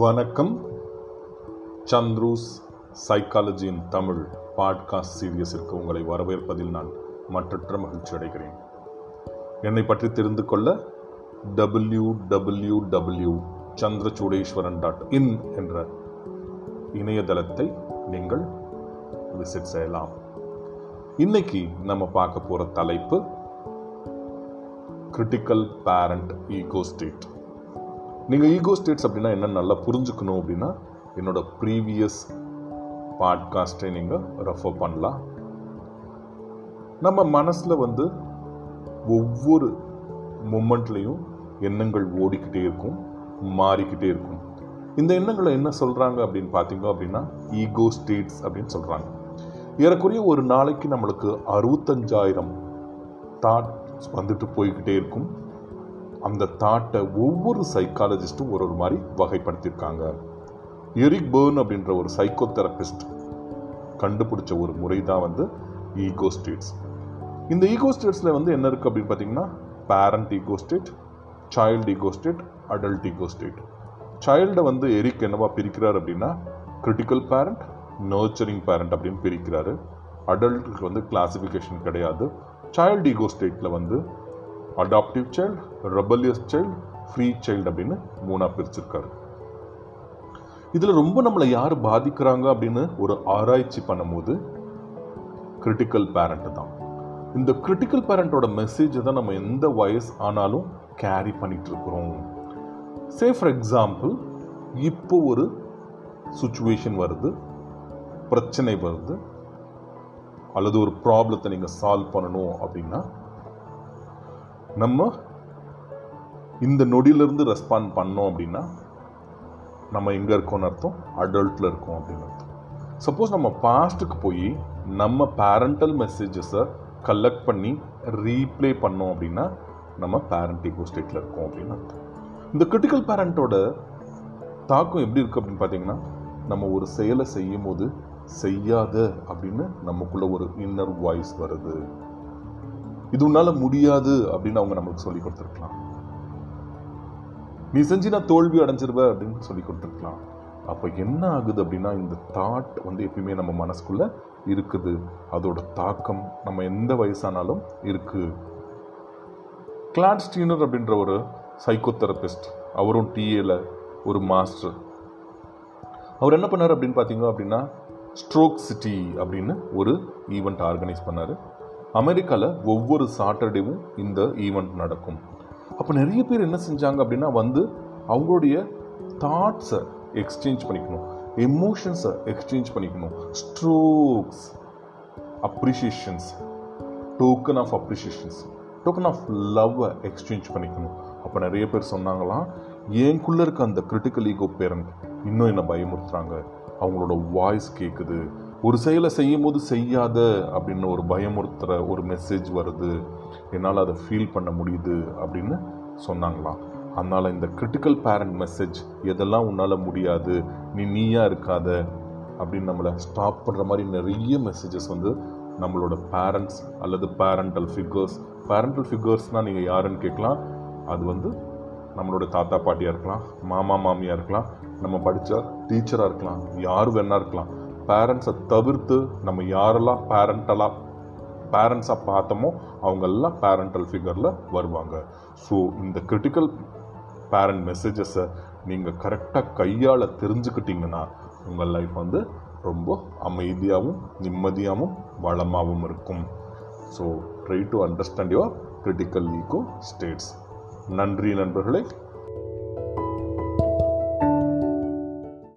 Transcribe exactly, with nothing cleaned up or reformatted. வணக்கம். Chandru's psychology in Tamil podcast சீரியஸிற்கு உங்களை வரவேற்பதில் நான் மற்றற்ற மகிழ்ச்சி அடைகிறேன். என்னை பற்றி தெரிந்து கொள்ள W W W Chandrachoodeswaran dot in என்ற இணையதளத்தை நீங்கள் விசிட் செய்யலாம். இன்னைக்கு நம்ம பார்க்க போகிற தலைப்பு கிரிட்டிக்கல் பேரண்ட் ஈகோ ஸ்டேட். நீங்கள் ஈகோ ஸ்டேட்ஸ் அப்படின்னா என்ன நல்லா புரிஞ்சுக்கணும் அப்படின்னா என்னோடய ப்ரீவியஸ் பாட்காஸ்ட்டை நீங்கள் ரெஃபர் பண்ணலாம். நம்ம மனசில் வந்து ஒவ்வொரு மூமெண்ட்லேயும் எண்ணங்கள் ஓடிக்கிட்டே இருக்கும், மாறிக்கிட்டே இருக்கும். இந்த எண்ணங்களை என்ன சொல்கிறாங்க அப்படின்னு பார்த்தீங்க அப்படின்னா ஈகோ ஸ்டேட்ஸ் அப்படின்னு சொல்கிறாங்க. ஏறக்குறைய ஒரு நாளைக்கு நம்மளுக்கு அறுபத்தஞ்சாயிரம் தாட்ஸ் வந்துட்டு போய்கிட்டே இருக்கும். அந்த தாட்டை ஒவ்வொரு சைக்காலஜிஸ்ட்டும் ஒரு ஒரு மாதிரி வகைப்படுத்தியிருக்காங்க. எரிக் பேர்ன் அப்படின்ற ஒரு சைக்கோ தெரபிஸ்ட் கண்டுபிடிச்ச ஒரு முறை தான் வந்து ஈகோ ஸ்டேட்ஸ். இந்த ஈகோ ஸ்டேட்ஸில் வந்து என்ன இருக்குது அப்படின்னு பார்த்தீங்கன்னா parent ego state, child ego state, adult ego state. சைல்டை வந்து எரிக் என்னவா பிரிக்கிறார் அப்படின்னா கிரிட்டிக்கல் பேரண்ட், நர்ச்சரிங் பேரண்ட் அப்படின்னு பிரிக்கிறாரு. அடல்ட்டுக்கு வந்து கிளாஸிஃபிகேஷன் கிடையாது. சைல்டு ஈகோ ஸ்டேட்டில் வந்து adaptive child, rebellious child, free child அப்படின்னு மூணாக பிரிச்சிருக்காரு. இதில் ரொம்ப நம்மளை யார் பாதிக்கிறாங்க அப்படின்னு ஒரு ஆராய்ச்சி பண்ணும்போது கிரிட்டிக்கல் பேரண்ட் தான். இந்த கிரிட்டிக்கல் பேரண்டோட மெசேஜை தான் நம்ம எந்த வயசு ஆனாலும் கேரி பண்ணிகிட்டு இருக்கிறோம். சே ஃபார் எக்ஸாம்பிள், இப்போ ஒரு சுச்சுவேஷன் வருது, பிரச்சனை வருது, அல்லது ஒரு ப்ராப்ளத்தை நீங்கள் சால்வ் பண்ணணும் அப்படின்னா நம்ம இந்த நொடியிலிருந்து ரெஸ்பாண்ட் பண்ணோம் அப்படின்னா நம்ம எங்கே இருக்கோம்னு அர்த்தம், அடல்ட்டில் இருக்கோம் அப்படின்னு அர்த்தம். சப்போஸ் நம்ம பாஸ்ட்டுக்கு போய் நம்ம பேரண்டல் மெசேஜஸை கலெக்ட் பண்ணி ரீப்ளே பண்ணோம் அப்படின்னா நம்ம பேரண்ட் ஈகோ ஸ்டேட்டில் இருக்கோம் அப்படின்னு அர்த்தம். இந்த கிரிட்டிக்கல் பேரண்ட்டோட தாக்கம் எப்படி இருக்குது அப்படின்னு பார்த்தீங்கன்னா நம்ம ஒரு செயலை செய்யும் போது செய்யாத அப்படின்னு நமக்குள்ளே ஒரு இன்னர் வாய்ஸ் வருது. இது உன்னால முடியாது அப்படின்னு அவங்க நம்மளுக்கு சொல்லி கொடுத்துருக்கலாம். நீ செஞ்சு நான் தோல்வி அடைஞ்சிருவேன் அப்படின்னு சொல்லி கொடுத்துருக்கலாம். அப்போ என்ன ஆகுது அப்படின்னா இந்த தாட் வந்து எப்பயுமே நம்ம மனசுக்குள்ள இருக்குது. அதோட தாக்கம் நம்ம எந்த வயசானாலும் இருக்கு. கிளாட் ஸ்டீனர் அப்படின்ற ஒரு சைக்கோ தெரபிஸ்ட், அவரும் டிஏல ஒரு மாஸ்டர். அவர் என்ன பண்ணார் அப்படின்னு பார்த்தீங்க அப்படின்னா ஸ்ட்ரோக் சிட்டி அப்படின்னு ஒரு ஈவெண்ட் ஆர்கனைஸ் பண்ணார். அமெரிக்காவில் ஒவ்வொரு சாட்டர்டேவும் இந்த ஈவெண்ட் நடக்கும். அப்போ நிறைய பேர் என்ன செஞ்சாங்க அப்படின்னா வந்து அவங்களுடைய தாட்ஸை எக்ஸ்சேஞ்ச் பண்ணிக்கணும், எமோஷன்ஸை எக்ஸ்சேஞ்ச் பண்ணிக்கணும். Strokes, appreciations, token of appreciations, token of லவ்வை எக்ஸ்சேஞ்ச் பண்ணிக்கணும். அப்போ நிறைய பேர் சொன்னாங்களாம், எனக்குள்ளே இருக்க அந்த கிரிட்டிக்கல் ஈகோ பேரண்ட் இன்னும் என்னை பயமுறுத்துறாங்க, அவங்களோட வாய்ஸ் கேட்குது, ஒரு செயலை செய்யும் போது செய்யாத அப்படின்னு ஒரு பயமுறுத்துகிற ஒரு மெசேஜ் வருது, என்னால் அதை ஃபீல் பண்ண முடியுது அப்படின்னு சொன்னாங்களாம். அதனால் இந்த கிரிட்டிக்கல் பேரண்ட் மெசேஜ் எதெல்லாம் உன்னால் முடியாது, நீ நீயாக இருக்காத அப்படின்னு நம்மளை ஸ்டாப் பண்ணுற மாதிரி நிறைய மெசேஜஸ் வந்து நம்மளோட பேரண்ட்ஸ் அல்லது பேரண்டல் ஃபிகர்ஸ். பேரண்டல் ஃபிகர்ஸ்னால் நீங்கள் யாருன்னு கேட்கலாம். அது வந்து நம்மளோட தாத்தா பாட்டியாக இருக்கலாம், மாமா மாமியாக இருக்கலாம், நம்ம படித்த டீச்சராக இருக்கலாம், யார் வேணா இருக்கலாம். பேரண்ட்ஸை தவிர்த்து நம்ம யாரெல்லாம் பேரண்டலாக பேரண்ட்ஸாக பார்த்தோமோ அவங்கெல்லாம் பேரண்டல் ஃபிகரில் வருவாங்க. ஸோ இந்த கிரிட்டிக்கல் பேரண்ட் மெசேஜஸை நீங்கள் கரெக்டாக கையால் தெரிஞ்சுக்கிட்டிங்கன்னா உங்கள் லைஃப் வந்து ரொம்ப அமைதியாகவும் நிம்மதியாகவும் வளமாகவும் இருக்கும். So try to understand your critical ego states. நன்றி நண்பர்களே.